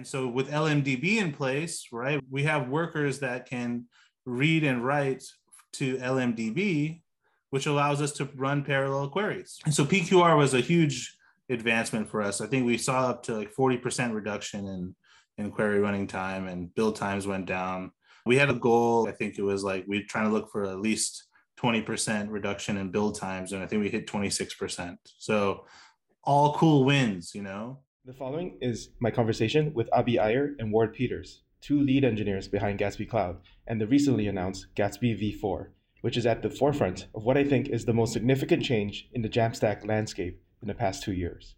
And so with LMDB in place, right, we have workers that can read and write to LMDB, which allows us to run parallel queries. And so PQR was a huge advancement for us. I think we saw up to like 40% reduction in query running time, and build times went down. We had a goal, I think it was like we're trying to look for at least 20% reduction in build times, and I think we hit 26%. So all cool wins, you know? The following is my conversation with Abhi Aiyer and Ward Peeters, two lead engineers behind Gatsby Cloud and the recently announced Gatsby v4, which is at the forefront of what I think is the most significant change in the Jamstack landscape in the past 2 years.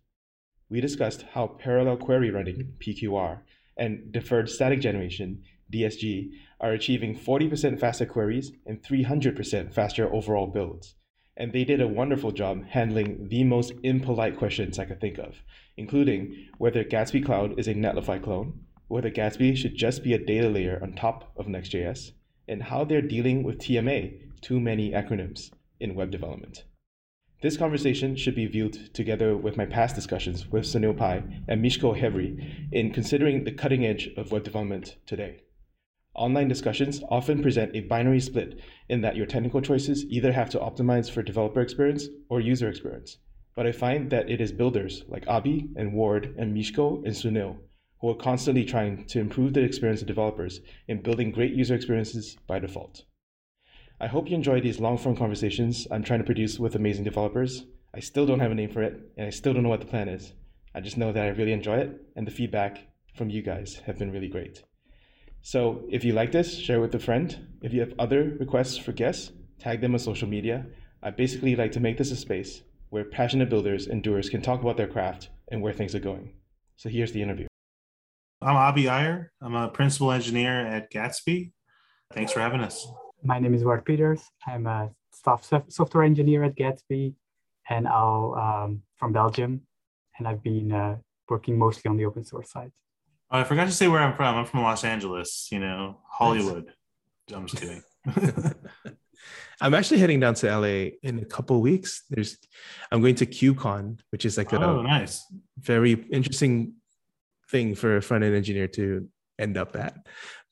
We discussed how parallel query running, PQR, and deferred static generation, DSG, are achieving 40% faster queries and 300% faster overall builds. And they did a wonderful job handling the most impolite questions I could think of, including whether Gatsby Cloud is a Netlify clone, whether Gatsby should just be a data layer on top of Next.js, and how they're dealing with TMA, too many acronyms, in web development. This conversation should be viewed together with my past discussions with Sunil Pai and Mishko Hevery in considering the cutting edge of web development today. Online discussions often present a binary split in that your technical choices either have to optimize for developer experience or user experience. But I find that it is builders like Abhi and Ward and Mishko and Sunil who are constantly trying to improve the experience of developers in building great user experiences by default. I hope you enjoy these long-form conversations I'm trying to produce with amazing developers. I still don't have a name for it, and I still don't know what the plan is. I just know that I really enjoy it, and the feedback from you guys have been really great. So if you like this, share it with a friend. If you have other requests for guests, tag them on social media. I basically like to make this a space where passionate builders and doers can talk about their craft and where things are going. So here's the interview. I'm Abhi Aiyer. I'm a principal engineer at Gatsby. Thanks for having us. My name is Ward Peeters. I'm a software engineer at Gatsby, and I'm from Belgium, and I've been working mostly on the open source side. Oh, I forgot to say where I'm from. I'm from Los Angeles, you know, Hollywood. Nice. I'm just kidding. I'm actually heading down to LA in a couple of weeks. I'm going to QCon, which is like nice, very interesting thing for a front-end engineer to end up at,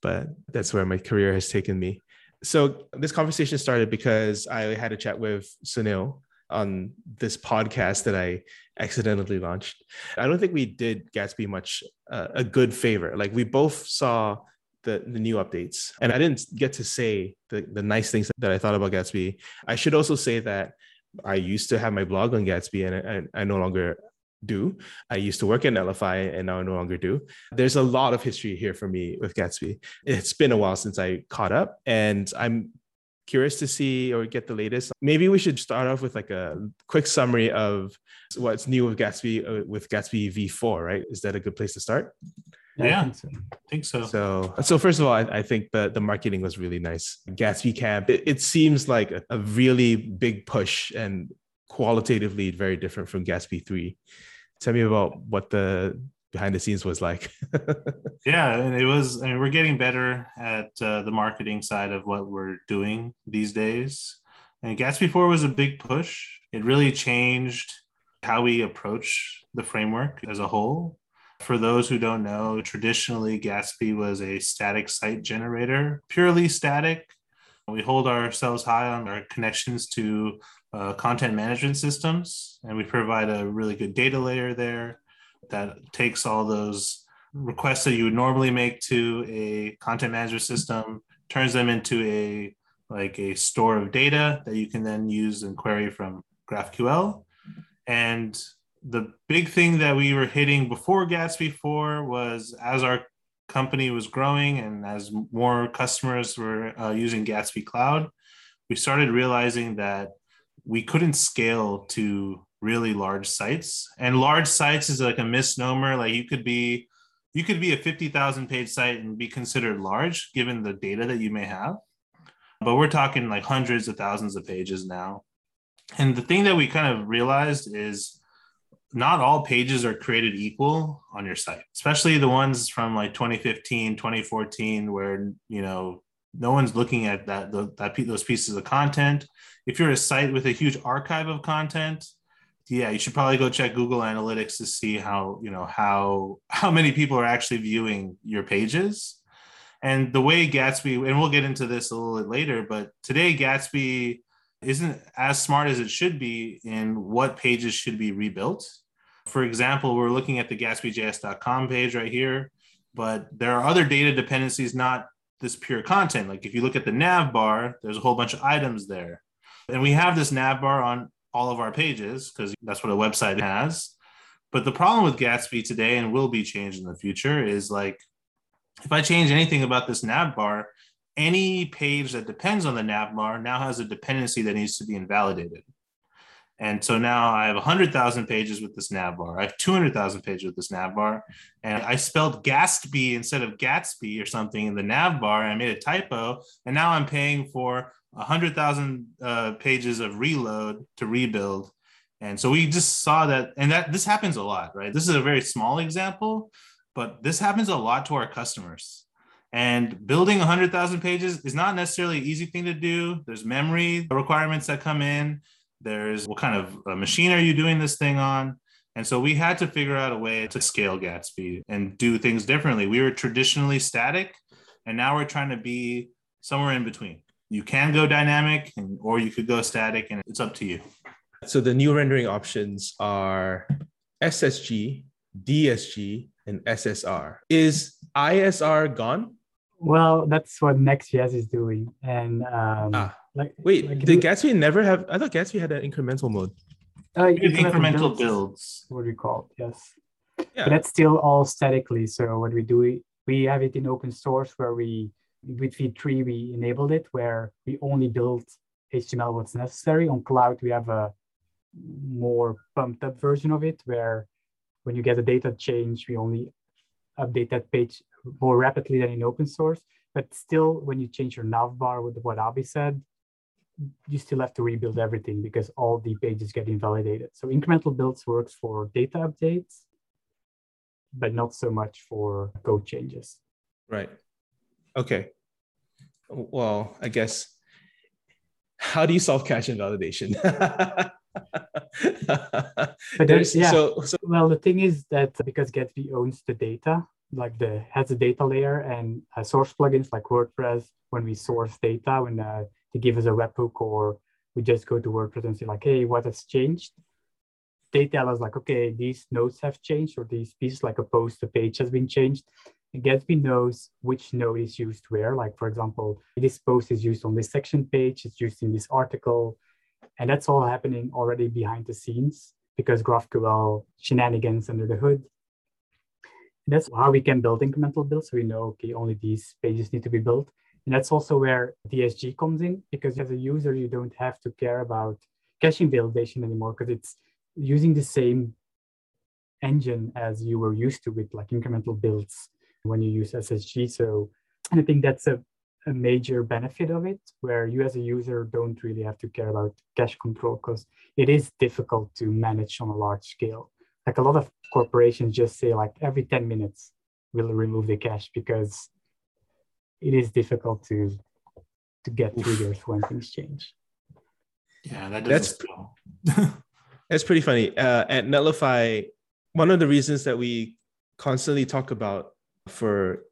but that's where my career has taken me. So this conversation started because I had a chat with Sunil on this podcast that I accidentally launched. I don't think we did Gatsby much a good favor. Like, we both saw the new updates, and I didn't get to say the nice things that I thought about Gatsby. I should also say that I used to have my blog on Gatsby, and I no longer do. I used to work at Netlify, and now I no longer do. There's a lot of history here for me with Gatsby. It's been a while since I caught up, and I'm curious to see or get the latest. Maybe we should start off with like a quick summary of what's new with Gatsby v4, right? Is that a good place to start? Yeah, I think so. So first of all, I think the marketing was really nice. Gatsby Camp, it seems like a really big push and qualitatively very different from Gatsby 3. Tell me about what the behind the scenes was like. Yeah, and it was. I mean, we're getting better at the marketing side of what we're doing these days. And Gatsby 4 was a big push. It really changed how we approach the framework as a whole. For those who don't know, traditionally Gatsby was a static site generator, purely static. We hold ourselves high on our connections to content management systems, and we provide a really good data layer there that takes all those requests that you would normally make to a content management system, turns them into a store of data that you can then use and query from GraphQL. And the big thing that we were hitting before Gatsby 4 was, as our company was growing and as more customers were using Gatsby Cloud, we started realizing that we couldn't scale to really large sites. And large sites is like a misnomer. Like, you could be a 50,000 page site and be considered large given the data that you may have. But we're talking like hundreds of thousands of pages now. And the thing that we kind of realized is not all pages are created equal on your site, especially the ones from like 2015, 2014, where, you know, no one's looking at those pieces of content. If you're a site with a huge archive of content, Yeah, you should probably go check Google Analytics to see how, you know, how many people are actually viewing your pages. And the way Gatsby, and we'll get into this a little bit later, but today Gatsby isn't as smart as it should be in what pages should be rebuilt. For example, we're looking at the GatsbyJS.com page right here, but there are other data dependencies, not this pure content. Like if you look at the nav bar, there's a whole bunch of items there. And we have this nav bar on all of our pages because that's what a website has. But the problem with Gatsby today, and will be changed in the future, is like, if I change anything about this nav bar, any page that depends on the nav bar now has a dependency that needs to be invalidated. And so now I have 100,000 pages with this nav bar. I have 200,000 pages with this nav bar. And I spelled Gatsby instead of Gatsby or something in the nav bar. And I made a typo. And now I'm paying for 100,000 pages of reload to rebuild. And so we just saw that. And that this happens a lot, right? This is a very small example, but this happens a lot to our customers. And building 100,000 pages is not necessarily an easy thing to do. There's memory requirements that come in. There's what kind of machine are you doing this thing on? And so we had to figure out a way to scale Gatsby and do things differently. We were traditionally static, and now we're trying to be somewhere in between. You can go dynamic or you could go static, and it's up to you. So the new rendering options are SSG, DSG, and SSR. Is ISR gone? Well, that's what Next.js is doing. And did Gatsby never have? I thought Gatsby had an incremental mode. Incremental builds. What we call it, yes. Yeah. But that's still all statically. So what we do, we have it in open source where we, with v3, we enabled it where we only build HTML what's necessary. On Cloud, we have a more pumped up version of it where when you get a data change, we only update that page more rapidly than in open source. But still, when you change your nav bar with what Abhi said, you still have to rebuild everything because all the pages get invalidated. So incremental builds works for data updates, but not so much for code changes. Right. Okay. Well, I guess, how do you solve cache invalidation? But there's, yeah. Well, the thing is that because Gatsby owns the data, like has a data layer and source plugins like WordPress, when we source data, when they give us a webhook or we just go to WordPress and say like, hey, what has changed? They tell us like, okay, these nodes have changed or these pieces like a post, a page has been changed. And Gatsby knows which node is used where, like for example, this post is used on this section page, it's used in this article. And that's all happening already behind the scenes because GraphQL shenanigans under the hood. That's how we can build incremental builds. So we know, okay, only these pages need to be built. And that's also where DSG comes in because as a user, you don't have to care about cache invalidation anymore because it's using the same engine as you were used to with like incremental builds when you use SSG. So, and I think that's a major benefit of it where you as a user don't really have to care about cache control because it is difficult to manage on a large scale. Like a lot of corporations just say like every 10 minutes we'll remove the cache because it is difficult to get triggers when things change. Yeah, that's pretty funny. At Netlify, one of the reasons that we constantly talk about for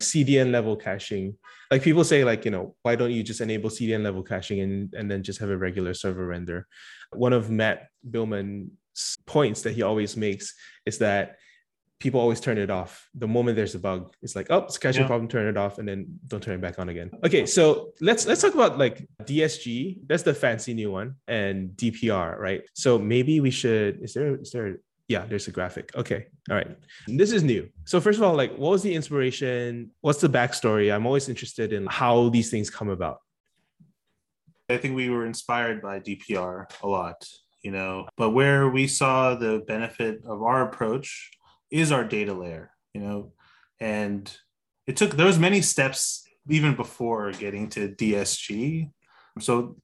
CDN level caching, like people say like, you know, why don't you just enable CDN level caching and then just have a regular server render? One of Matt Billman points that he always makes is that people always turn it off. The moment there's a bug, it's like, oh, it's a caching problem, turn it off and then don't turn it back on again. Okay, so let's talk about like DSG. That's the fancy new one, and DPR, right? So maybe we should, yeah, there's a graphic. Okay. All right. This is new. So first of all, like what was the inspiration? What's the backstory? I'm always interested in how these things come about. I think we were inspired by DPR a lot. You know, but where we saw the benefit of our approach is our data layer, you know, and it took, there was many steps even before getting to DSG. So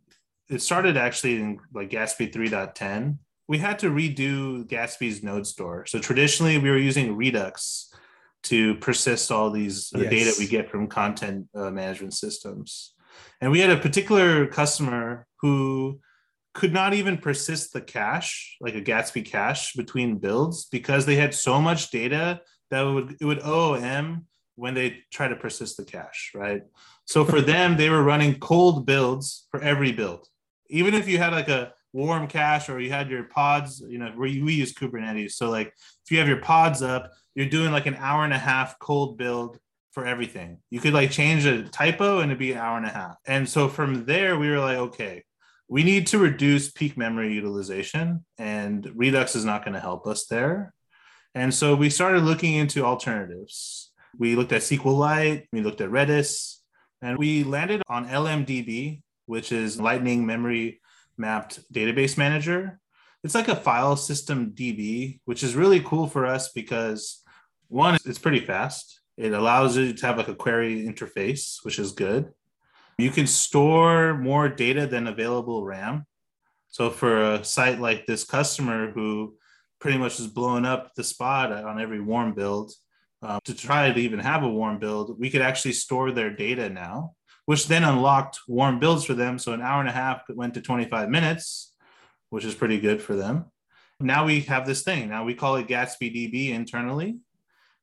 it started actually in like Gatsby 3.10. We had to redo Gatsby's node store. So traditionally we were using Redux to persist all these the data we get from content management systems. And we had a particular customer who could not even persist the cache, like a Gatsby cache between builds, because they had so much data that it would OOM when they try to persist the cache, right? So for them, they were running cold builds for every build. Even if you had like a warm cache or you had your pods, you know, we use Kubernetes. So like if you have your pods up, you're doing like an hour-and-a-half cold build for everything. You could like change a typo and it'd be an hour-and-a-half. And so from there, we were like, okay, we need to reduce peak memory utilization, and Redux is not going to help us there. And so we started looking into alternatives. We looked at SQLite, we looked at Redis, and we landed on LMDB, which is Lightning Memory Mapped Database Manager. It's like a file system DB, which is really cool for us because one, it's pretty fast. It allows you to have like a query interface, which is good. You can store more data than available RAM. So for a site like this customer who pretty much is blowing up the spot on every warm build, to try to even have a warm build, we could actually store their data now, which then unlocked warm builds for them. So an hour-and-a-half went to 25 minutes, which is pretty good for them. Now we have this thing. Now we call it Gatsby DB internally.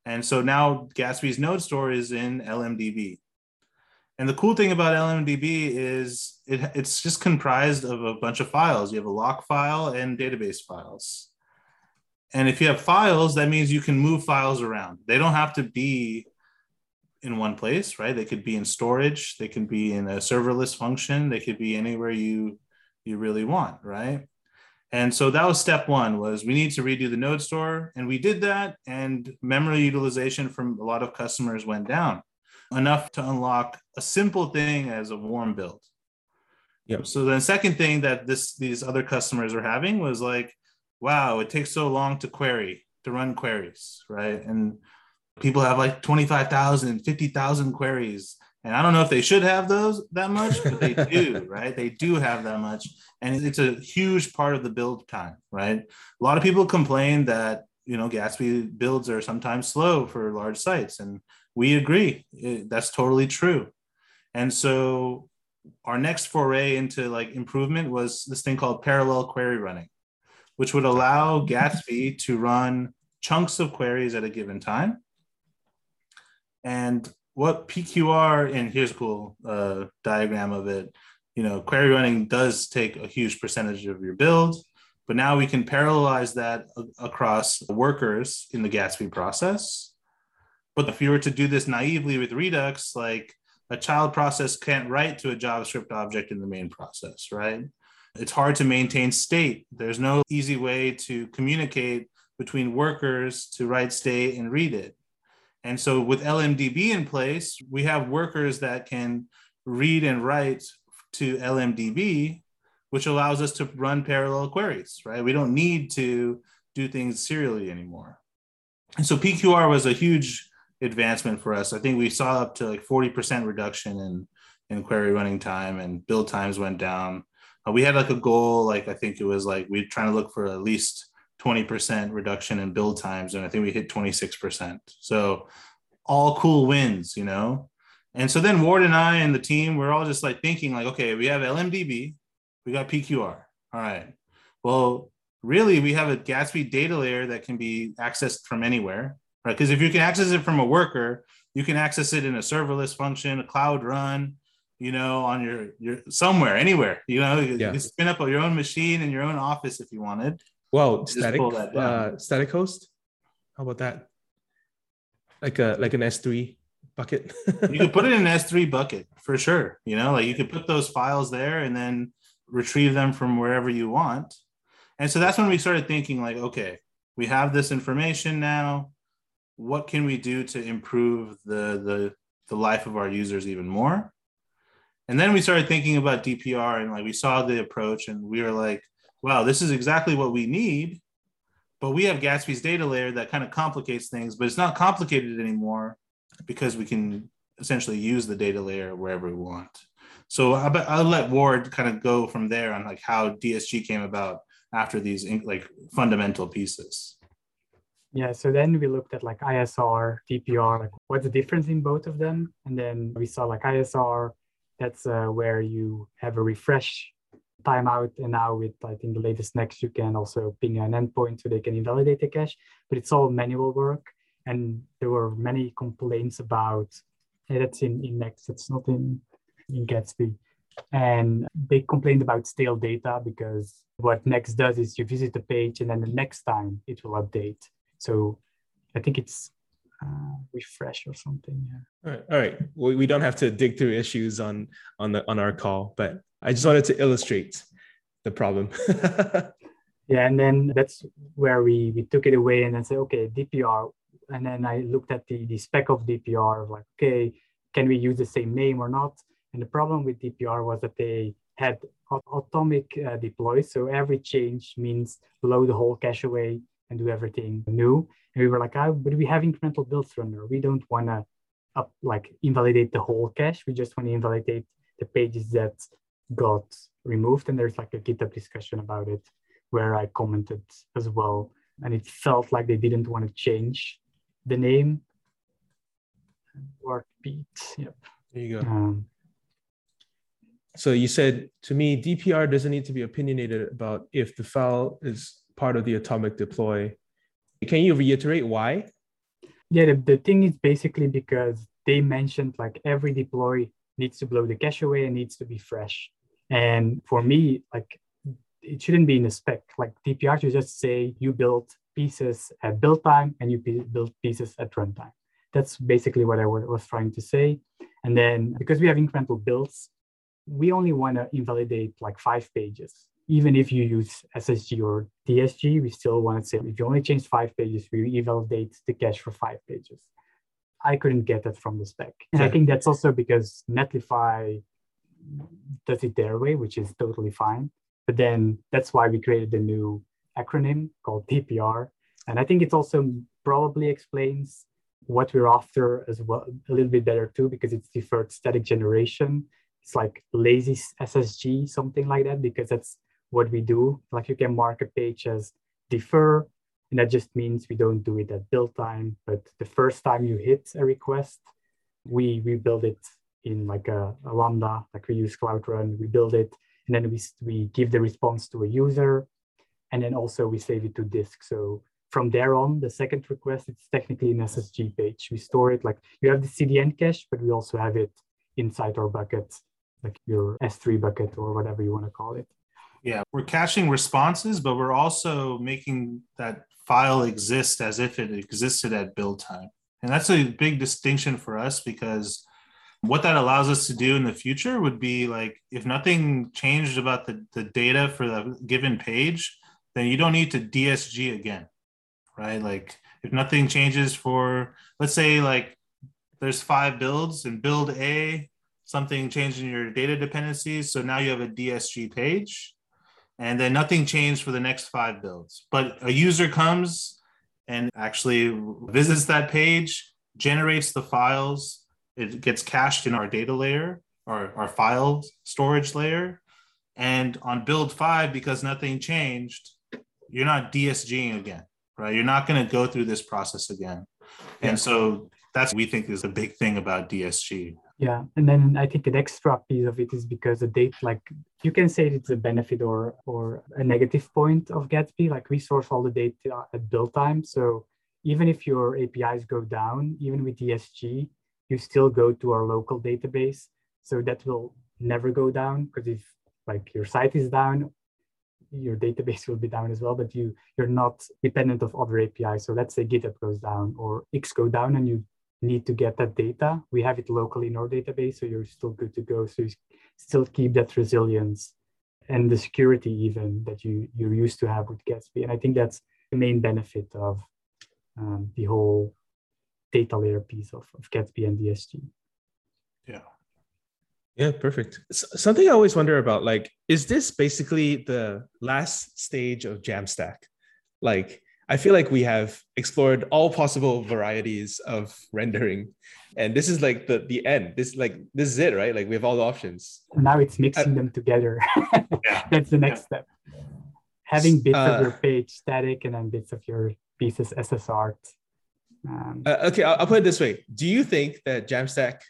And so now Gatsby's node store is in LMDB. And the cool thing about LMDB is it's just comprised of a bunch of files. You have a lock file and database files. And if you have files, that means you can move files around. They don't have to be in one place, right? They could be in storage. They can be in a serverless function. They could be anywhere you really want, right? And so that was step one, was we need to redo the node store. And we did that. And memory utilization from a lot of customers went down, enough to unlock a simple thing as a warm build. Yep. So the second thing that these other customers were having was like, wow, it takes so long to run queries, right? And people have like 25,000, 50,000 queries. And I don't know if they should have those that much, but they do, right? They do have that much. And it's a huge part of the build time, right? A lot of people complain that, you know, Gatsby builds are sometimes slow for large sites. And we agree. That's totally true. And so our next foray into like improvement was this thing called parallel query running, which would allow Gatsby to run chunks of queries at a given time. And what PQR, and here's a cool diagram of it, you know, query running does take a huge percentage of your build, but now we can parallelize that across workers in the Gatsby process. But if you were to do this naively with Redux, like a child process can't write to a JavaScript object in the main process, right? It's hard to maintain state. There's no easy way to communicate between workers to write state and read it. And so with LMDB in place, we have workers that can read and write to LMDB, which allows us to run parallel queries, right? We don't need to do things serially anymore. And so PQR was a huge advancement for us. I think we saw up to like 40% reduction in query running time, and build times went down. We had like a goal, like I think it was like we're trying to look for at least 20% reduction in build times. And I think we hit 26%. So all cool wins, you know? And so then Ward and I and the team, we're all just like thinking like, okay, we have LMDB, we got PQR. All right. Well, really we have a Gatsby data layer that can be accessed from anywhere, right? Because if you can access it from a worker, you can access it in a serverless function, a Cloud Run, you know, on your somewhere, anywhere, you know, you can spin up your own machine in your own office if you wanted. Wow, static host? How about that? Like an S3 bucket. You could put it in an S3 bucket for sure. You know, like you could put those files there and then retrieve them from wherever you want. And so that's when we started thinking like, okay, we have this information now. What can we do to improve the life of our users even more? And then we started thinking about DPR, and like we saw the approach and we were like, wow, this is exactly what we need, but we have Gatsby's data layer that kind of complicates things, but it's not complicated anymore because we can essentially use the data layer wherever we want. So I'll let Ward kind of go from there on like how DSG came about after these like fundamental pieces. Yeah, so then we looked at like ISR, DPR, like what's the difference in both of them? And then we saw like ISR, that's where you have a refresh timeout. And now with, I think, the latest Next, you can also ping an endpoint so they can invalidate the cache, but it's all manual work. And there were many complaints about, hey, that's in Next, it's not in Gatsby. And they complained about stale data because what Next does is you visit the page and then the next time it will update. So I think it's refresh or something. Yeah. All right. Well, we don't have to dig through issues on our call, but I just wanted to illustrate the problem. Yeah, and then that's where we took it away and then say, okay, DPR. And then I looked at the spec of DPR, like, okay, can we use the same name or not? And the problem with DPR was that they had atomic deploys. So every change means blow the whole cache away and do everything new. And we were like, oh, but we have incremental builds runner. We don't want to invalidate the whole cache. We just want to invalidate the pages that got removed. And there's like a GitHub discussion about it where I commented as well. And it felt like they didn't want to change the name. Ward Peeters. Yep. There you go. So you said to me, DPR doesn't need to be opinionated about if the file is part of the atomic deploy. Can you reiterate why? Yeah, the thing is basically because they mentioned like every deploy needs to blow the cache away and needs to be fresh. And for me, like it shouldn't be in a spec. Like DPR should just say you build pieces at build time and you build pieces at runtime. That's basically what I was trying to say. And then because we have incremental builds, we only want to invalidate like 5 pages. Even if you use SSG or DSG, we still want to say, if you only change 5 pages, we invalidate the cache for 5 pages. I couldn't get that from the spec. And I think that's also because Netlify does it their way, which is totally fine. But then that's why we created a new acronym called DPR. And I think it also probably explains what we're after as well, a little bit better too, because it's deferred static generation. It's like lazy SSG, something like that, because that's what we do. Like you can mark a page as defer, and that just means we don't do it at build time. But the first time you hit a request, we build it in like a Lambda, like we use Cloud Run, we build it, and then we give the response to a user, and then also we save it to disk. So from there on, the second request, it's technically an SSG page. We store it like you have the CDN cache, but we also have it inside our bucket, like your S3 bucket or whatever you want to call it. Yeah, we're caching responses, but we're also making that file exist as if it existed at build time. And that's a big distinction for us, because what that allows us to do in the future would be like, if nothing changed about the data for the given page, then you don't need to DSG again, right? Like if nothing changes for, let's say like there's 5 builds and build A, something changed in your data dependencies. So now you have a DSG page, and then nothing changed for the next 5 builds. But a user comes and actually visits that page, generates the files. It gets cached in our data layer or our file storage layer. And on build 5, because nothing changed, you're not DSGing again, right? You're not going to go through this process again. Yeah. And so that's, we think, is a big thing about DSG. Yeah, and then I think an extra piece of it is because the data, like you can say it's a benefit or a negative point of Gatsby, like we source all the data at build time. So even if your APIs go down, even with DSG, you still go to our local database. So that will never go down, because if like your site is down, your database will be down as well, but you're not dependent of other APIs. So let's say GitHub goes down or X go down and you need to get that data, we have it locally in our database, so you're still good to go. So you still keep that resilience and the security even that you're used to have with Gatsby. And I think that's the main benefit of the whole data layer piece of Gatsby and DSG. Yeah. Yeah, perfect. Something I always wonder about, like, is this basically the last stage of Jamstack? Like, I feel like we have explored all possible varieties of rendering, and this is like the end. This is it, right? Like we have all the options. Now it's mixing them together. Yeah. That's the next step. Having bits of your page static and then bits of your pieces SSR. Okay, I'll put it this way. Do you think that Jamstack,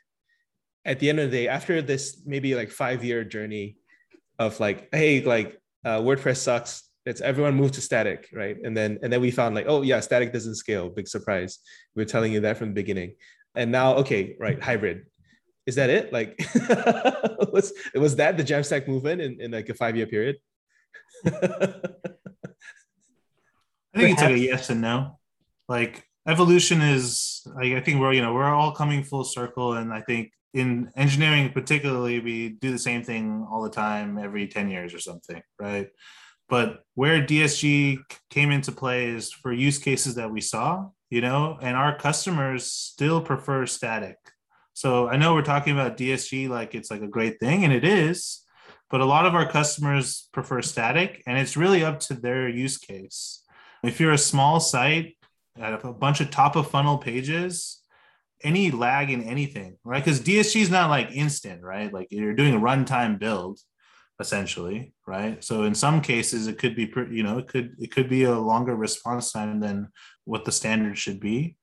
at the end of the day, after this maybe like 5-year journey, of like, hey, like WordPress sucks. It's everyone moved to static, right? And then we found like, oh yeah, static doesn't scale. Big surprise. We were telling you that from the beginning. And now, okay, right, hybrid. Is that it? Like, was that the Jamstack movement in like a 5-year period? I think it's like a yes and no. Like evolution is, I think we're all coming full circle. And I think in engineering particularly, we do the same thing all the time, every 10 years or something, right? But where DSG came into play is for use cases that we saw, and our customers still prefer static. So I know we're talking about DSG like it's like a great thing, and it is, but a lot of our customers prefer static, and it's really up to their use case. If you're a small site, at a bunch of top of funnel pages, any lag in anything, right? Because DSG is not like instant, right? Like you're doing a runtime build, essentially, right? So in some cases, it could be, it could be a longer response time than what the standard should be.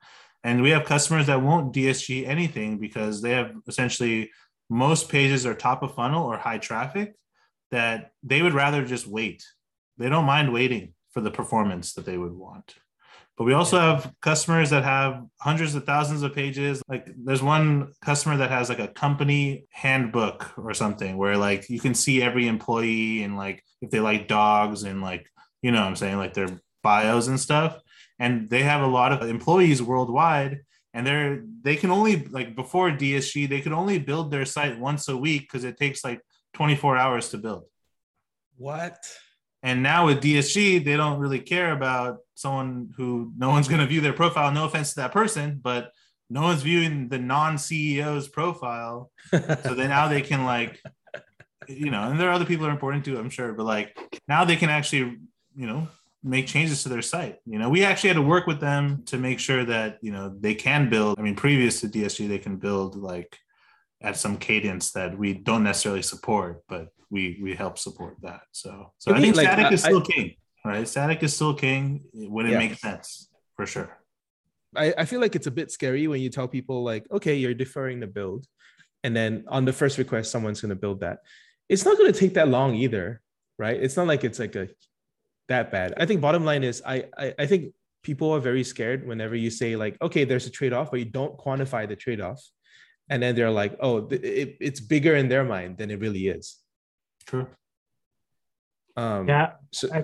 And we have customers that won't DSG anything because they have essentially most pages are top of funnel or high traffic that they would rather just wait. They don't mind waiting for the performance that they would want. But we also have customers that have hundreds of thousands of pages. Like there's one customer that has like a company handbook or something where like you can see every employee and like if they like dogs and like, you know what I'm saying, like their bios and stuff. And they have a lot of employees worldwide, and they can only, like before DSG, they could only build their site once a week because it takes like 24 hours to build. What? And now with DSG, they don't really care about someone who no one's going to view their profile. No offense to that person, but no one's viewing the non-CEO's profile. So then now they can like, and there are other people who are important too, I'm sure. But like now they can actually, make changes to their site. We actually had to work with them to make sure that, they can build. I mean, previous to DSG, they can build like at some cadence that we don't necessarily support, but we help support that. So I think static is still king, right? Static is still king when it makes sense, for sure. I feel like it's a bit scary when you tell people like, okay, you're deferring the build. And then on the first request, someone's going to build that. It's not going to take that long either, right? It's not like it's like that bad. I think bottom line is I think people are very scared whenever you say like, okay, there's a trade-off, but you don't quantify the trade-off. And then they're like, oh, it's bigger in their mind than it really is. True. I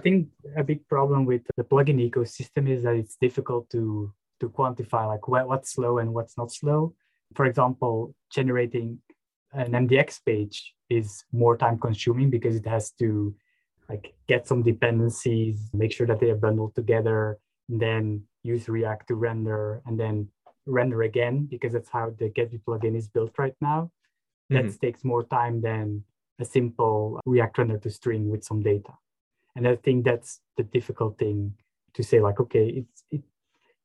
think a big problem with the plugin ecosystem is that it's difficult to quantify like what's slow and what's not slow. For example, generating an MDX page is more time consuming because it has to like get some dependencies, make sure that they are bundled together, and then use React to render, and then render again, because that's how the Gatsby plugin is built right now. That takes more time than a simple React render to string with some data. And I think that's the difficult thing to say, like, okay,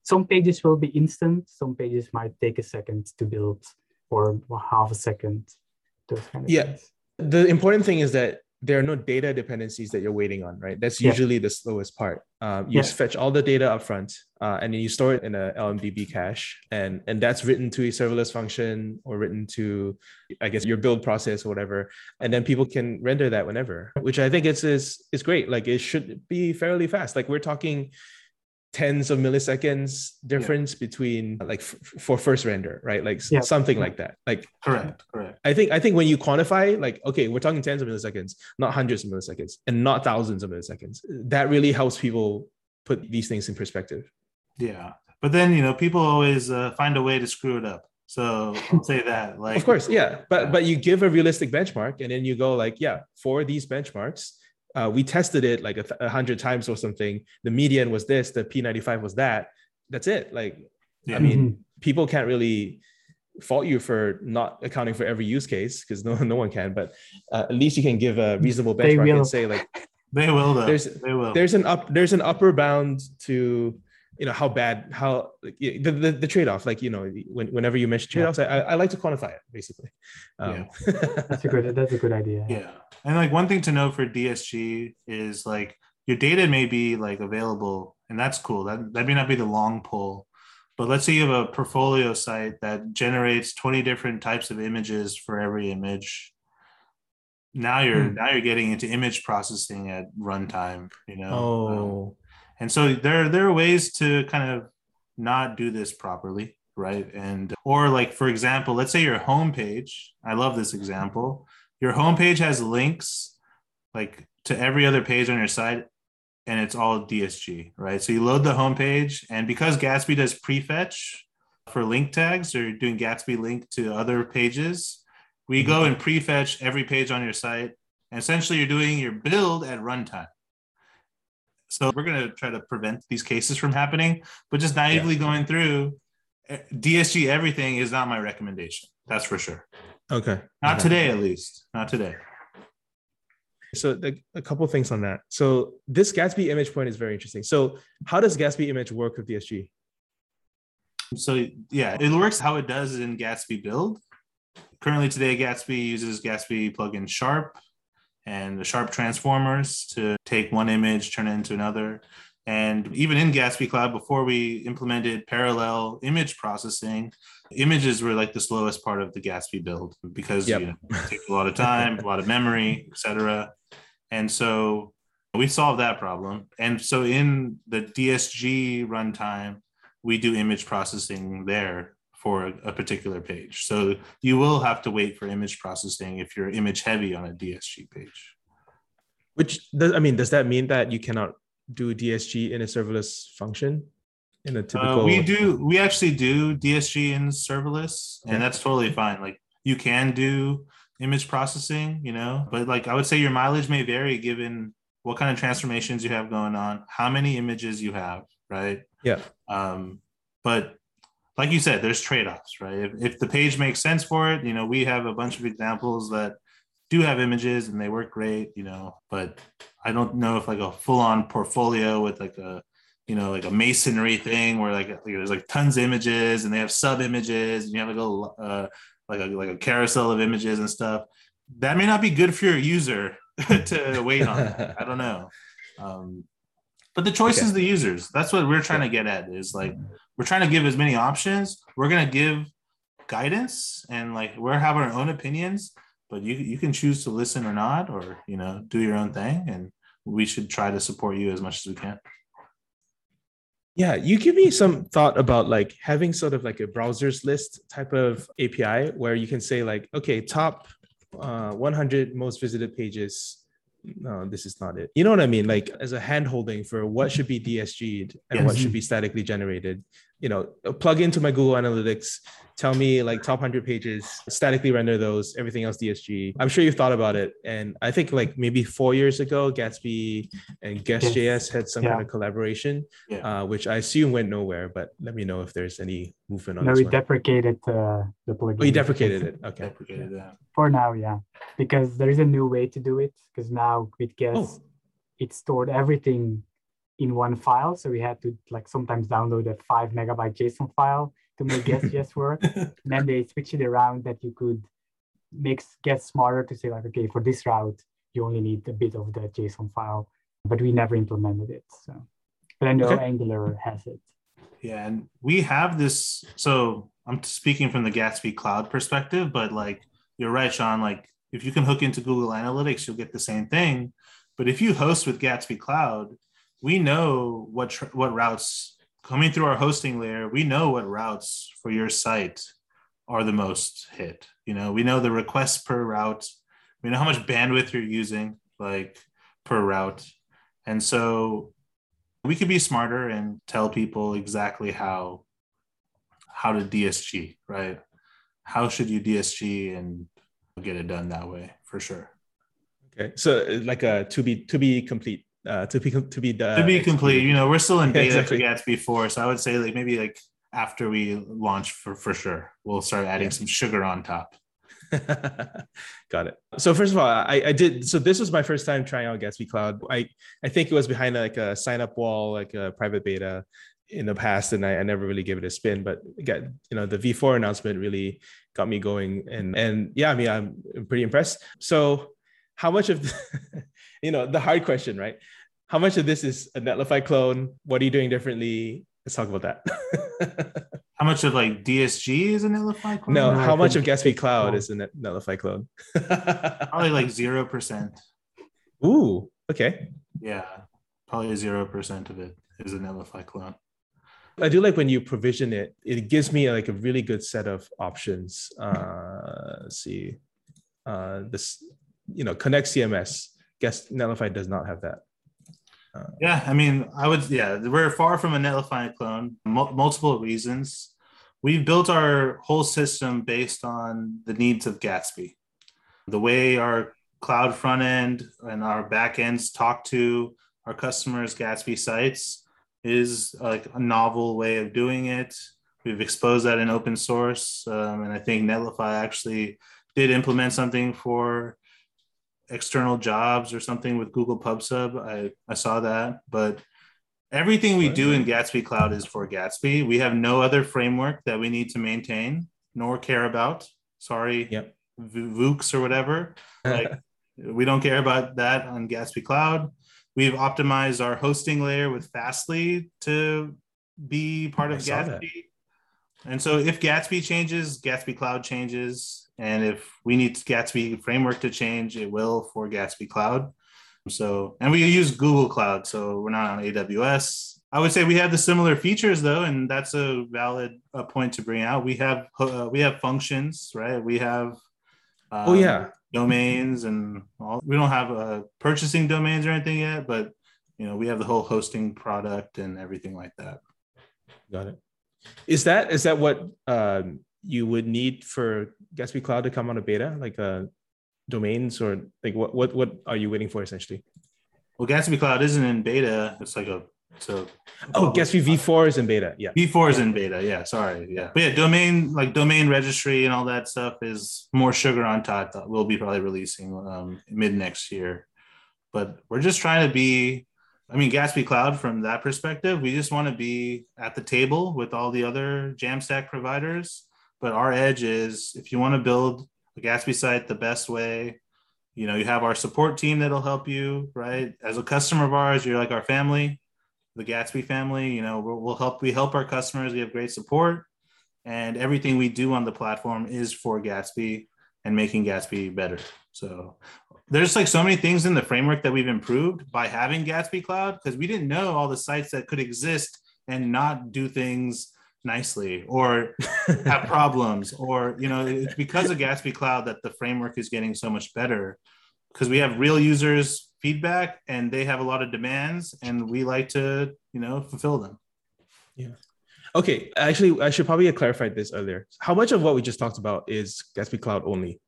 some pages will be instant, some pages might take a second to build or half a second, those kind of things. The important thing is that there are no data dependencies that you're waiting on, right? That's usually the slowest part. You just fetch all the data up front, and then you store it in a LMDB cache. And that's written to a serverless function or written to, I guess, your build process or whatever. And then people can render that whenever, which I think is great. Like it should be fairly fast. Like we're talking tens of milliseconds difference between like for first render, right? Like something like that. Like correct. I think when you quantify, like, okay, we're talking tens of milliseconds, not hundreds of milliseconds and not thousands of milliseconds. That really helps people put these things in perspective. Yeah. But then, people always find a way to screw it up. So I'll say that. Like, of course. Yeah. But you give a realistic benchmark and then you go like, for these benchmarks, we tested it like 100 times or something. The median was this, the P95 was that. That's it. Like, I mean, people can't really fault you for not accounting for every use case because no one can. But at least you can give a reasonable benchmark and say like, they will though. There's an upper bound to the trade-off. Like whenever you mention trade-offs, I like to quantify it basically. That's a good idea. Yeah. And like one thing to know for DSG is like your data may be like available, and that's cool. That may not be the long pull, but let's say you have a portfolio site that generates 20 different types of images for every image. Now you're getting into image processing at runtime, you know. And so there are ways to kind of not do this properly, right? And or like, for example, let's say your homepage. I love this example. Your homepage has links like to every other page on your site, and it's all DSG, right? So you load the homepage, and because Gatsby does prefetch for link tags, or you're doing Gatsby link to other pages, we go and prefetch every page on your site. And essentially, you're doing your build at runtime. So we're going to try to prevent these cases from happening, but just naively going through DSG everything is not my recommendation. That's for sure. Okay. Not today, at least. Not today. So a couple of things on that. So this Gatsby image point is very interesting. So how does Gatsby image work with DSG? So yeah, it works how it does in Gatsby build. Currently today, Gatsby uses Gatsby plugin Sharp and the Sharp transformers to take one image, turn it into another. And even in Gatsby Cloud, before we implemented parallel image processing, images were like the slowest part of the Gatsby build because you know, it takes a lot of time, a lot of memory, et cetera. And so we solved that problem. And so in the DSG runtime, we do image processing there for a particular page. So you will have to wait for image processing if you're image heavy on a DSG page. Which, does that mean that you cannot do DSG in a serverless function? In a typical... We actually do DSG in serverless, and that's totally fine. Like, you can do image processing, you know, but like I would say your mileage may vary given what kind of transformations you have going on, how many images you have, right? Yeah. But like you said, there's trade-offs, right? If the page makes sense for it, you know, we have a bunch of examples that do have images and they work great, you know, but I don't know if like a full-on portfolio with like a, you know, like a masonry thing where like there's like tons of images and they have sub-images and you have like a carousel of images and stuff. That may not be good for your user to wait on. I don't know. But the choice is the users. That's what we're trying to get at, is like, we're trying to give as many options. We're going to give guidance and like, we're having our own opinions, but you can choose to listen or not, or, you know, do your own thing. And we should try to support you as much as we can. Yeah. You give me some thought about like having sort of like a browsers list type of API where you can say like, okay, top 100 most visited pages. No, this is not it. You know what I mean? Like as a hand holding for what should be DSG'd and what should be statically generated, you know, plug into my Google Analytics, tell me like top 100 pages, statically render those, everything else DSG. I'm sure you've thought about it. And I think like maybe 4 years ago, Gatsby and Guest.js had some kind of collaboration, which I assume went nowhere, but let me know if there's any movement on this. No, we deprecated the plugin. Oh, you deprecated it. Okay. Deprecated that. For now, because there is a new way to do it, because now with Guest, it stored everything in one file. So we had to like sometimes download a 5 megabyte JSON file to make Guest.js work. And then they switched it around that you could make Guest smarter to say like, okay, for this route, you only need a bit of the JSON file, but we never implemented it. So, but I know Angular has it. Yeah, and we have this. So I'm speaking from the Gatsby Cloud perspective, but like, you're right, Sean, like if you can hook into Google Analytics, you'll get the same thing. But if you host with Gatsby Cloud, we know what routes coming through our hosting layer, we know what routes for your site are the most hit. You know, we know the requests per route, we know how much bandwidth you're using like per route. And so we could be smarter and tell people exactly how to DSG, right? How should you DSG and get it done that way for sure. Okay. So like a to be complete. To be complete, you know, we're still in beta for Gatsby 4, so I would say like maybe like after we launch for sure, we'll start adding some sugar on top. Got it. So first of all, I did. So this was my first time trying out Gatsby Cloud. I think it was behind like a sign up wall, like a private beta in the past, and I never really gave it a spin. But again, you know, the V4 announcement really got me going, and yeah, I mean, I'm pretty impressed. So how much of the hard question, right? How much of this is a Netlify clone? What are you doing differently? Let's talk about that. How much of like DSG is a Netlify clone? No, how much of Gatsby Cloud is a Netlify clone? Probably like 0%. Ooh, okay. Yeah, probably 0% of it is a Netlify clone. I do like when you provision it, it gives me like a really good set of options. Let's see, this, you know, connect CMS. Guess Netlify does not have that. Yeah, I mean, I would, yeah, we're far from a Netlify clone, multiple reasons. We've built our whole system based on the needs of Gatsby. The way our cloud front end and our back ends talk to our customers' Gatsby sites is like a novel way of doing it. We've exposed that in open source. And I think Netlify actually did implement something for external jobs or something with Google PubSub. I saw that, but everything we do in Gatsby Cloud is for Gatsby. We have no other framework that we need to maintain nor care about. Sorry, yep. Vooks or whatever. Like we don't care about that on Gatsby Cloud. We've optimized our hosting layer with Fastly to be part of Gatsby. And so if Gatsby changes, Gatsby Cloud changes. And if we need Gatsby framework to change, it will for Gatsby Cloud. So, and we use Google Cloud, so we're not on AWS. I would say we have the similar features though, and that's a valid point to bring out. We have functions, right? We have domains and all. We don't have purchasing domains or anything yet, but you know, we have the whole hosting product and everything like that. Got it. Is that what you would need for Gatsby Cloud to come out of beta, like domains, or like what are you waiting for essentially? Well, Gatsby Cloud isn't in beta. Oh, Gatsby v4 is in beta. Yeah, v4 is in beta. Yeah, sorry. Yeah, but yeah, domain registry and all that stuff is more sugar on top that we'll be probably releasing mid next year. But we're just trying to be. I mean, Gatsby Cloud, from that perspective, we just want to be at the table with all the other Jamstack providers. But our edge is, if you want to build a Gatsby site the best way, you know, you have our support team that'll help you, right? As a customer of ours, you're like our family, the Gatsby family. You know, we help our customers. We have great support, and everything we do on the platform is for Gatsby and making Gatsby better. So there's like so many things in the framework that we've improved by having Gatsby Cloud, because we didn't know all the sites that could exist and not do things nicely or have problems, or you know, it's because of Gatsby Cloud that the framework is getting so much better, because we have real users feedback and they have a lot of demands and we like to, you know, fulfill them. Yeah. Okay, actually I should probably have clarified this earlier. How much of what we just talked about is Gatsby Cloud only?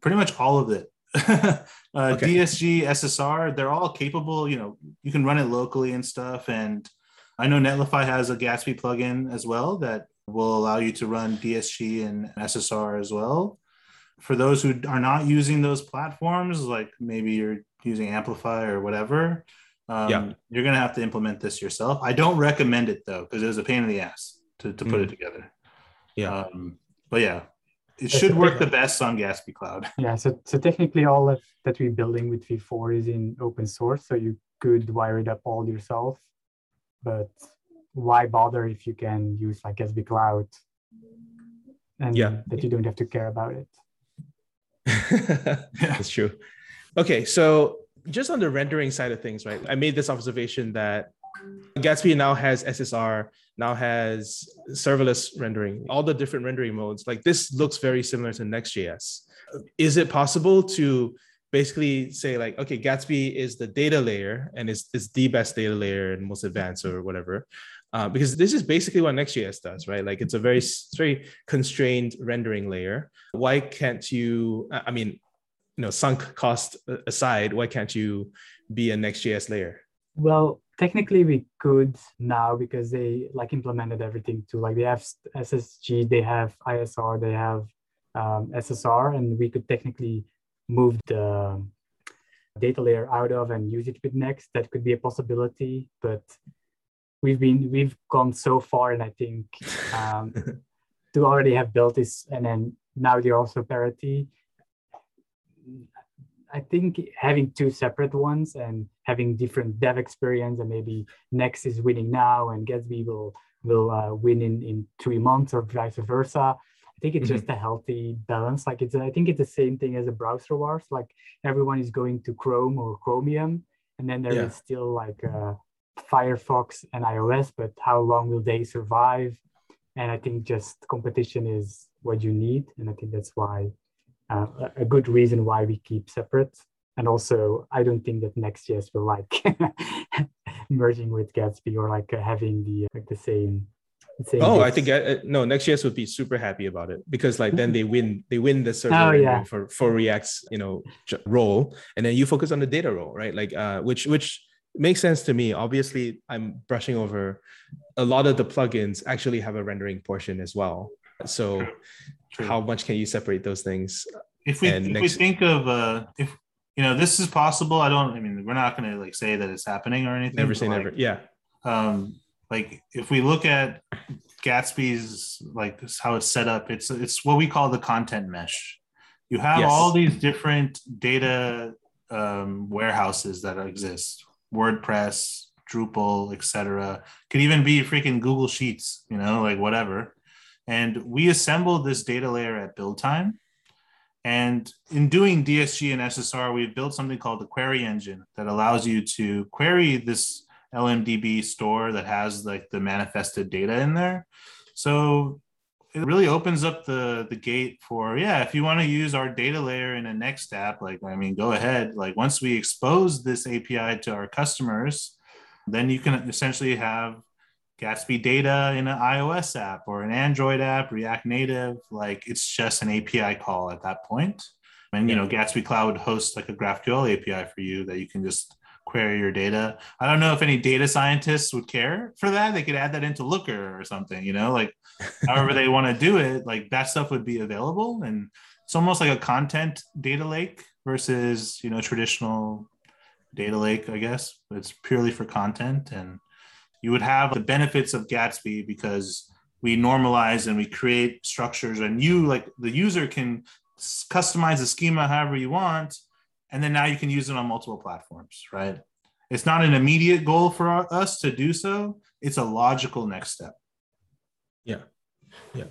Pretty much all of it. Okay. DSG, SSR, they're all capable, you know, you can run it locally and stuff. And I know Netlify has a Gatsby plugin as well that will allow you to run DSG and SSR as well. For those who are not using those platforms, like maybe you're using Amplify or whatever, you're going to have to implement this yourself. I don't recommend it though, because it was a pain in the ass to put it together. Yeah. But yeah, it should work the best on Gatsby Cloud. Yeah, so technically all that we're building with V4 is in open source, so you could wire it up all yourself. But why bother if you can use like Gatsby Cloud and that you don't have to care about it? That's true. Okay, so just on the rendering side of things, right? I made this observation that Gatsby now has SSR, now has serverless rendering, all the different rendering modes. Like this looks very similar to Next.js. Is it possible to basically say like, okay, Gatsby is the data layer and it's the best data layer and most advanced or whatever. Because this is basically what Next.js does, right? Like it's a very constrained rendering layer. Why can't you, I mean, you know, sunk cost aside, why can't you be a Next.js layer? Well, technically we could now, because they like implemented everything too. Like they have SSG, they have ISR, they have SSR, and we could technically move the data layer out of and use it with Next. That could be a possibility, but we've gone so far, and I think to already have built this, and then now they're also parity. I think having two separate ones and having different dev experience, and maybe Next is winning now and Gatsby will will win in 3 months or vice versa. I think it's just a healthy balance. Like I think it's the same thing as a browser wars. Like everyone is going to Chrome or Chromium, and then there is still like Firefox and iOS, but how long will they survive? And I think just competition is what you need. And I think that's why a good reason why we keep separate. And also, I don't think that Next.js will like merging with Gatsby or like having the like the same. Oh, I think no. Next.js would be super happy about it because like then they win the server for React's role, and then you focus on the data role, right? Like which makes sense to me. Obviously, I'm brushing over a lot of the plugins actually have a rendering portion as well. So how much can you separate those things? If we think of if this is possible, we're not going to like say that it's happening or anything. Never say never. Yeah. Like if we look at Gatsby's, like how it's set up, it's what we call the content mesh. You have all these different data warehouses that exist: WordPress, Drupal, etc. Could even be freaking Google Sheets, like whatever. And we assemble this data layer at build time. And in doing DSG and SSR, we've built something called the query engine that allows you to query this LMDB store that has like the manifested data in there. So it really opens up the gate for, if you want to use our data layer in a Next app, go ahead. Like once we expose this API to our customers, then you can essentially have Gatsby data in an iOS app or an Android app, React Native. Like it's just an API call at that point. And, Gatsby Cloud hosts like a GraphQL API for you that you can just query your data. I don't know if any data scientists would care for that. They could add that into Looker or something, however they want to do it, like that stuff would be available. And it's almost like a content data lake versus, traditional data lake, I guess. It's purely for content. And you would have the benefits of Gatsby because we normalize and we create structures, and the user can customize the schema however you want. And then now you can use it on multiple platforms, right? It's not an immediate goal for us to do so. It's a logical next step. Yeah. Yeah.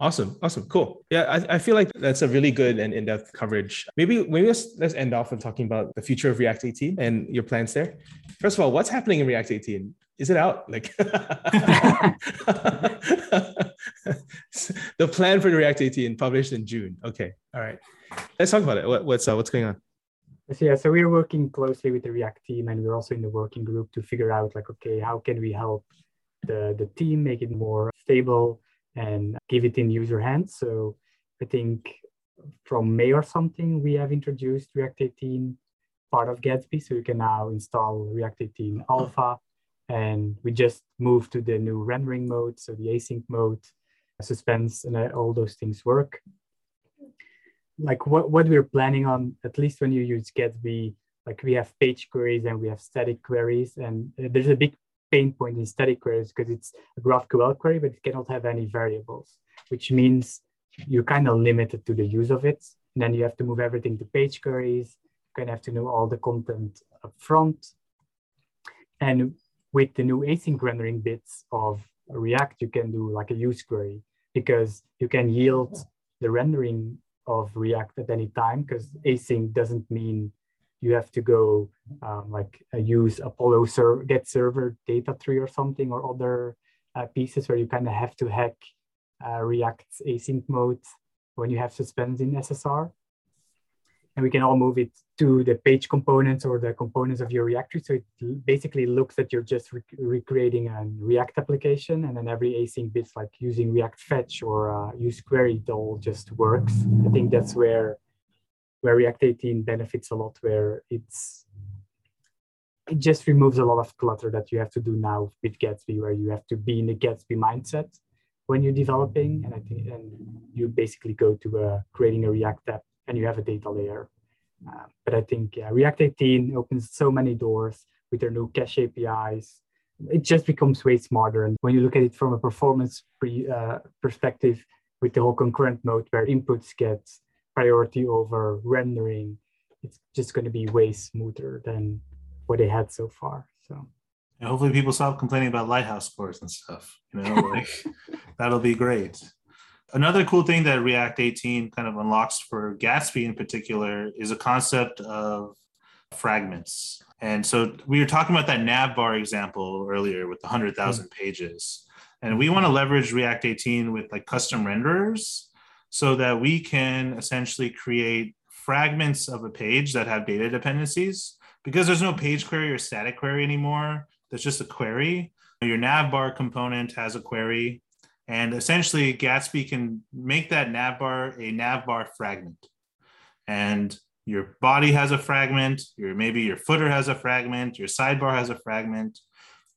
Awesome. Cool. Yeah. I feel like that's a really good and in-depth coverage. Maybe let's end off with talking about the future of React 18 and your plans there. First of all, what's happening in React 18? Is it out? Like the plan for React 18 published in June. Okay. All right. Let's talk about it. What's going on? So we're working closely with the React team, and we're also in the working group to figure out how can we help the team make it more stable and give it in user hands. So I think from May or something, we have introduced React 18 part of Gatsby. So you can now install React 18 Alpha, and we just moved to the new rendering mode. So the async mode, suspense, and all those things work. Like what we're planning on, at least when you use Gatsby, like we have page queries and we have static queries. And there's a big pain point in static queries because it's a GraphQL query, but it cannot have any variables, which means you're kind of limited to the use of it. And then you have to move everything to page queries. You kind of have to know all the content up front. And with the new async rendering bits of React, you can do like a use query because you can yield the rendering of React at any time, because async doesn't mean you have to go use Apollo get server data tree or something, or other pieces where you kind of have to hack React's async mode when you have suspense in SSR. And we can all move it to the page components or the components of your React tree. So it basically looks that you're just recreating a React application, and then every async bit, like using React Fetch or use query, it all just works. I think that's where React 18 benefits a lot, where it just removes a lot of clutter that you have to do now with Gatsby, where you have to be in the Gatsby mindset when you're developing. And I think you basically go to creating a React app, and you have a data layer. But I think React 18 opens so many doors with their new cache APIs. It just becomes way smarter. And when you look at it from a performance perspective, with the whole concurrent mode where inputs get priority over rendering, it's just going to be way smoother than what they had so far. So And hopefully people stop complaining about Lighthouse scores and stuff. You know, like that'll be great. Another cool thing that React 18 kind of unlocks for Gatsby in particular is a concept of fragments. And so we were talking about that navbar example earlier with the 100,000 pages. And we want to leverage React 18 with like custom renderers so that we can essentially create fragments of a page that have data dependencies, because there's no page query or static query anymore. There's just a query. Your navbar component has a query. And essentially, Gatsby can make that navbar a navbar fragment. And your body has a fragment, maybe your footer has a fragment, your sidebar has a fragment.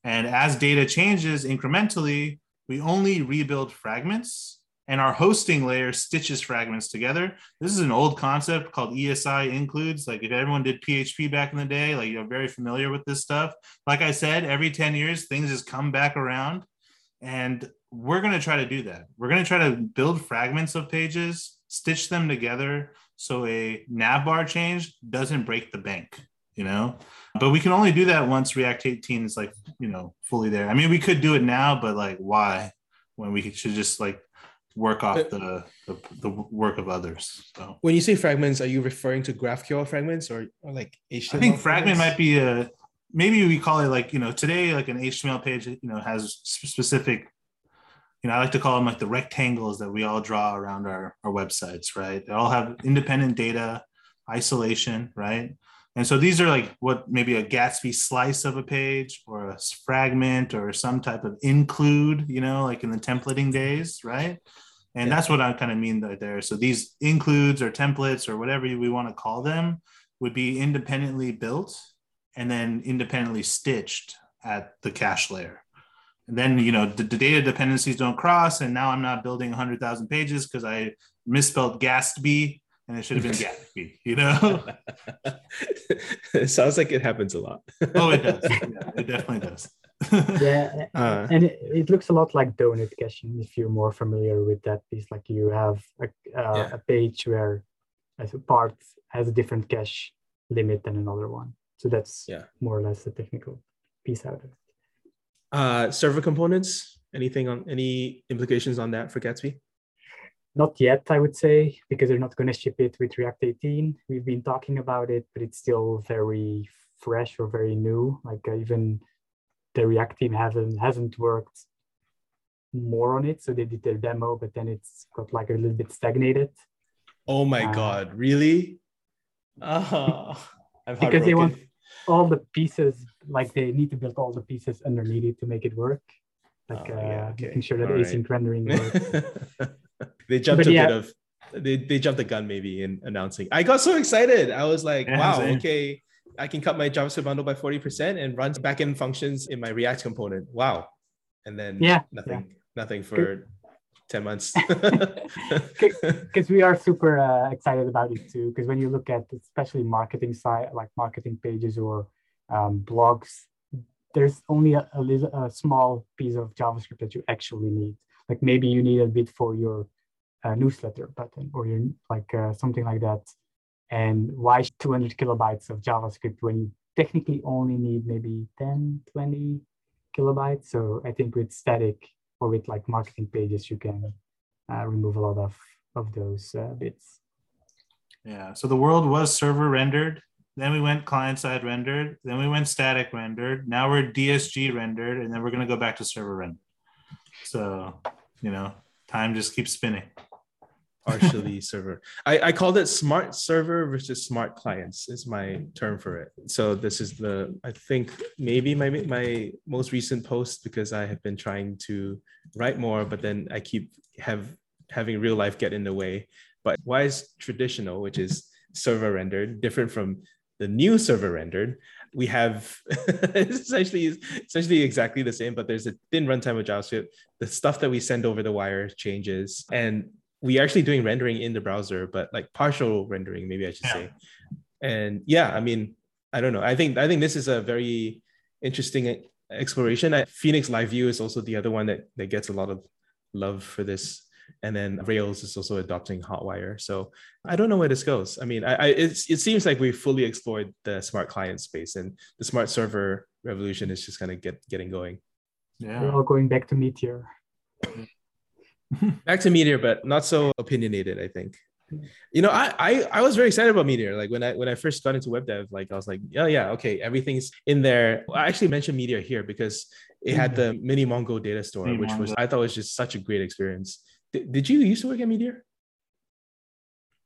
And as data changes incrementally, we only rebuild fragments, and our hosting layer stitches fragments together. This is an old concept called ESI includes. Like if everyone did PHP back in the day, like you're very familiar with this stuff. Like I said, every 10 years, things just come back around. And we're going to try to do that. We're going to try to build fragments of pages, stitch them together so a navbar change doesn't break the bank, you know? But we can only do that once React 18 is like, you know, fully there. I mean, we could do it now, but like why? When we should just like work off the work of others. So. When you say fragments, are you referring to GraphQL fragments or like HTML? I think fragment might be a, maybe we call it like, you know, today, like an HTML page, you know, has specific, you know, I like to call them like the rectangles that we all draw around our websites, right? They all have independent data, isolation, right? And so these are like what maybe a Gatsby slice of a page or a fragment or some type of include, you know, like in the templating days, right? And that's what I kind of mean right there. So these includes or templates or whatever we want to call them would be independently built and then independently stitched at the cache layer. And then, you know, the data dependencies don't cross. And now I'm not building 100,000 pages because I misspelled Gatsby and it should have been Gatsby, you know? It sounds like it happens a lot. Oh, it does. Yeah, it definitely does. Yeah. And it looks a lot like donut caching if you're more familiar with that piece. Like you have a page where as a part has a different cache limit than another one. So that's more or less the technical piece out of it. Server components, any implications on that for Gatsby? Not yet, I would say, because they're not going to ship it with React 18. We've been talking about it, but it's still very fresh or very new. Like even the React team hasn't worked more on it. So they did their demo, but then it's got like a little bit stagnated. Oh my God, really? I'm heartbroken. Because they want all the pieces, like they need to build all the pieces underneath it to make it work. Like making sure that async rendering works. They jumped the gun maybe in announcing. I got so excited. I was like, okay, I can cut my JavaScript bundle by 40% and run backend functions in my React component. Wow. And then nothing for 10 months. Because we are super excited about it too. Because when you look at especially marketing side, like marketing pages or blogs, there's only a small piece of JavaScript that you actually need. Like maybe you need a bit for your newsletter button or your something like that. And why 200 kilobytes of JavaScript when you technically only need maybe 10, 20 kilobytes? So I think with static or with like marketing pages, you can remove a lot of those bits. Yeah, so the world was server rendered. Then we went client-side rendered. Then we went static rendered. Now we're DSG rendered. And then we're going to go back to server rendered. So, you know, time just keeps spinning. Partially server. I called it smart server versus smart clients is my term for it. So this is I think maybe my most recent post, because I have been trying to write more, but then I keep having real life get in the way. But why is traditional, which is server rendered, different from the new server rendered? We have essentially exactly the same, but there's a thin runtime of JavaScript. The stuff that we send over the wire changes, and we're actually doing rendering in the browser, but like partial rendering, maybe I should say. And yeah, I mean, I don't know. I think this is a very interesting exploration. Phoenix Live View is also the other one that gets a lot of love for this And then Rails is also adopting Hotwire. So I don't know where this goes. I mean, it seems like we've fully explored the smart client space, and the smart server revolution is just kind of getting going. Yeah, we're all going back to Meteor. Back to Meteor, but not so opinionated, I think. You know, I was very excited about Meteor. Like when I first got into web dev, like I was like, oh yeah, okay, everything's in there. I actually mentioned Meteor here because it had the mini Mongo data store, which was, I thought was just such a great experience. Did you used to work at Meteor?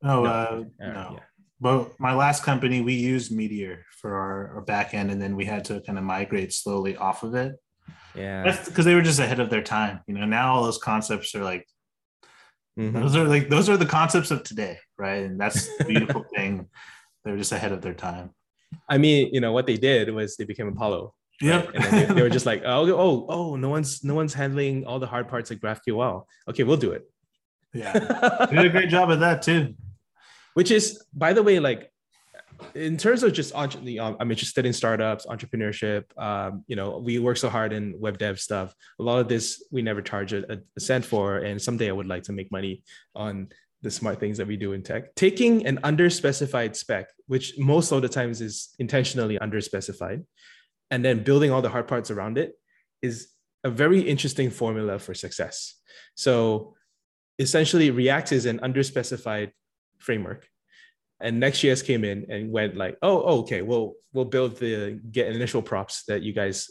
Oh, no. Yeah. But my last company, we used Meteor for our back end, and then we had to kind of migrate slowly off of it. Yeah. That's because they were just ahead of their time. You know, now all those concepts are like, those are the concepts of today, right? And that's the beautiful thing. They're just ahead of their time. I mean, you know, what they did was they became Apollo. Yep. Right? And then they were just like, oh, no one's handling all the hard parts like GraphQL. Okay, we'll do it. Yeah. They did a great job at that too. Which is, by the way, like, in terms of just, I'm interested in startups, entrepreneurship. You know, we work so hard in web dev stuff. A lot of this we never charge a cent for, and someday I would like to make money on the smart things that we do in tech. Taking an underspecified spec, which most of the times is intentionally underspecified, and then building all the hard parts around it is a very interesting formula for success. So essentially, React is an underspecified framework. And Next.js came in and went like, oh, okay, we'll build the initial props that you guys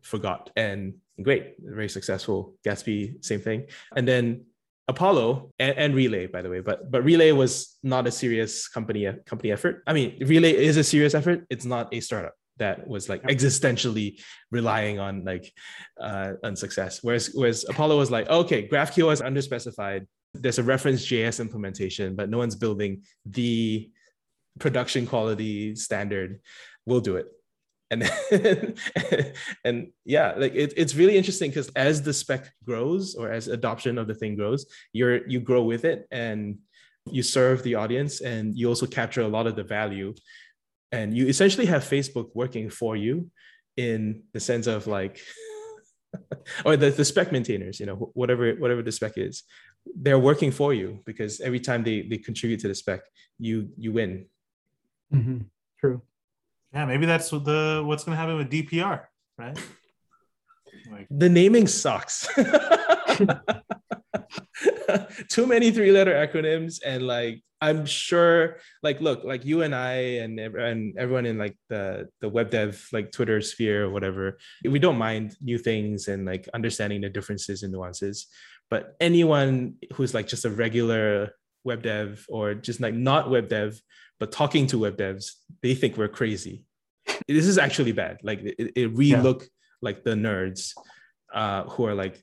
forgot. And great, very successful. Gatsby, same thing. And then Apollo and Relay, by the way, but Relay was not a serious company effort. I mean, Relay is a serious effort. It's not a startup that was like existentially relying on like success. Whereas Apollo was like, okay, GraphQL is underspecified. There's a reference JS implementation, but no one's building the production quality standard. We'll do it. And then, and yeah, like it's really interesting because as the spec grows or as adoption of the thing grows, you grow with it and you serve the audience, and you also capture a lot of the value. And you essentially have Facebook working for you in the sense of like, or the spec maintainers, you know, whatever the spec is, they're working for you because every time they contribute to the spec, you win. Mm-hmm. True. Yeah, maybe that's what's going to happen with DPR, right? Like, the naming sucks. Too many three-letter acronyms, and like I'm sure, like look, like you and I and everyone in like the web dev like Twitter sphere or whatever, we don't mind new things and like understanding the differences and nuances. But anyone who's like just a regular web dev or just like not web dev but talking to web devs, they think we're crazy. This is actually bad. Like we look like the nerds who are like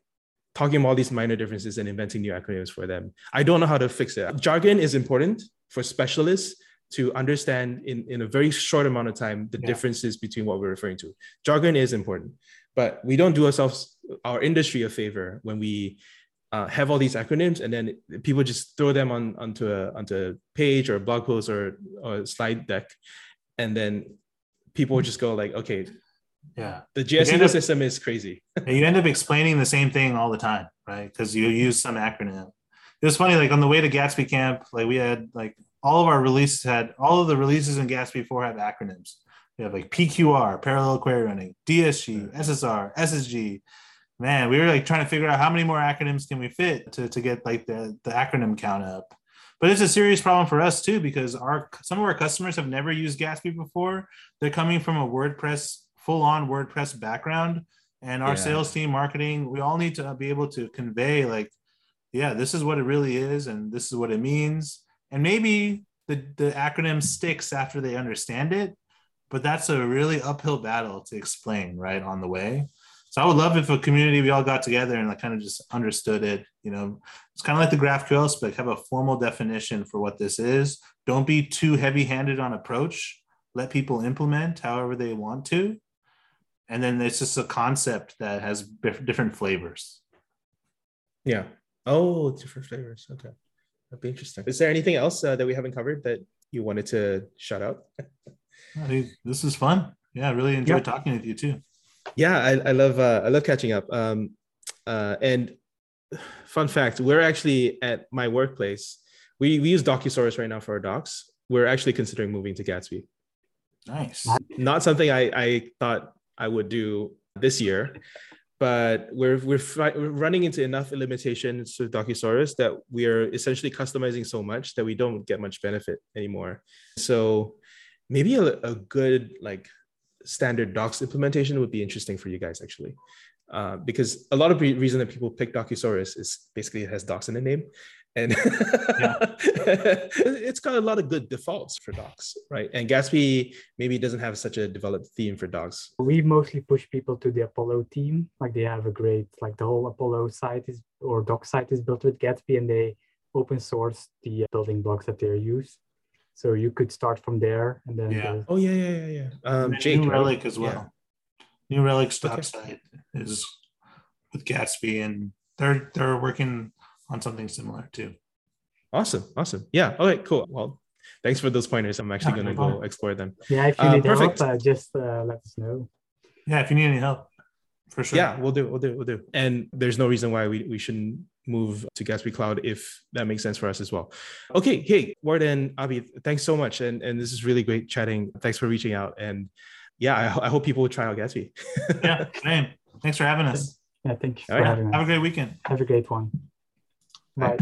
talking about all these minor differences and inventing new acronyms for them. I don't know how to fix it. Jargon is important for specialists to understand in a very short amount of time the differences between what we're referring to. Jargon is important, but we don't do ourselves, our industry, a favor when we have all these acronyms and then people just throw them onto a page or a blog post or a slide deck. And then people just go like, okay, yeah, the JS ecosystem is crazy. You end up explaining the same thing all the time, right? Because you use some acronym. It was funny, like on the way to Gatsby Camp, like we had like all of the releases in Gatsby 4 have acronyms. We have like PQR, parallel query running, DSG, SSR, SSG. Man, we were like trying to figure out how many more acronyms can we fit to get like the acronym count up. But it's a serious problem for us too, because some of our customers have never used Gatsby before. They're coming from a full-on WordPress background, and our sales team, marketing, we all need to be able to convey like, yeah, this is what it really is and this is what it means. And maybe the acronym sticks after they understand it, but that's a really uphill battle to explain right on the way. So I would love if a community, we all got together and like kind of just understood it. You know, it's kind of like the GraphQL spec, have a formal definition for what this is. Don't be too heavy-handed on approach. Let people implement however they want to. And then it's just a concept that has different flavors. Yeah. Oh, different flavors. Okay. That'd be interesting. Is there anything else that we haven't covered that you wanted to shout out? This is fun. Yeah. I really enjoyed talking with you too. Yeah. I love catching up. And fun fact, we're actually at my workplace. We use DocuSaurus right now for our docs. We're actually considering moving to Gatsby. Nice. Not something I thought I would do this year, but we're running into enough limitations with DocuSaurus that we are essentially customizing so much that we don't get much benefit anymore. So maybe a good like standard docs implementation would be interesting for you guys actually, because a lot of reason that people pick DocuSaurus is basically it has docs in the name. And yeah. It's got a lot of good defaults for docs, right? And Gatsby maybe doesn't have such a developed theme for docs. We mostly push people to the Apollo team. Like they have a great, like the whole Apollo site is, or doc site is built with Gatsby, and they open source the building blocks that they use. So you could start from there. And then New Relic as well. Yeah. New Relic's doc site is with Gatsby, and they're working on something similar too. Awesome. Yeah. Okay, cool. Well, thanks for those pointers. I'm actually going to go explore them. Yeah, if you need help, just let us know. Yeah, if you need any help, for sure. Yeah, we'll do. And there's no reason why we shouldn't move to Gatsby Cloud if that makes sense for us as well. Okay. Hey, Ward and Abhi, thanks so much. And this is really great chatting. Thanks for reaching out. And yeah, I hope people will try out Gatsby. Yeah, same. Thanks for having us. Yeah, thanks for having us. Have a great weekend. Have a great one. Right.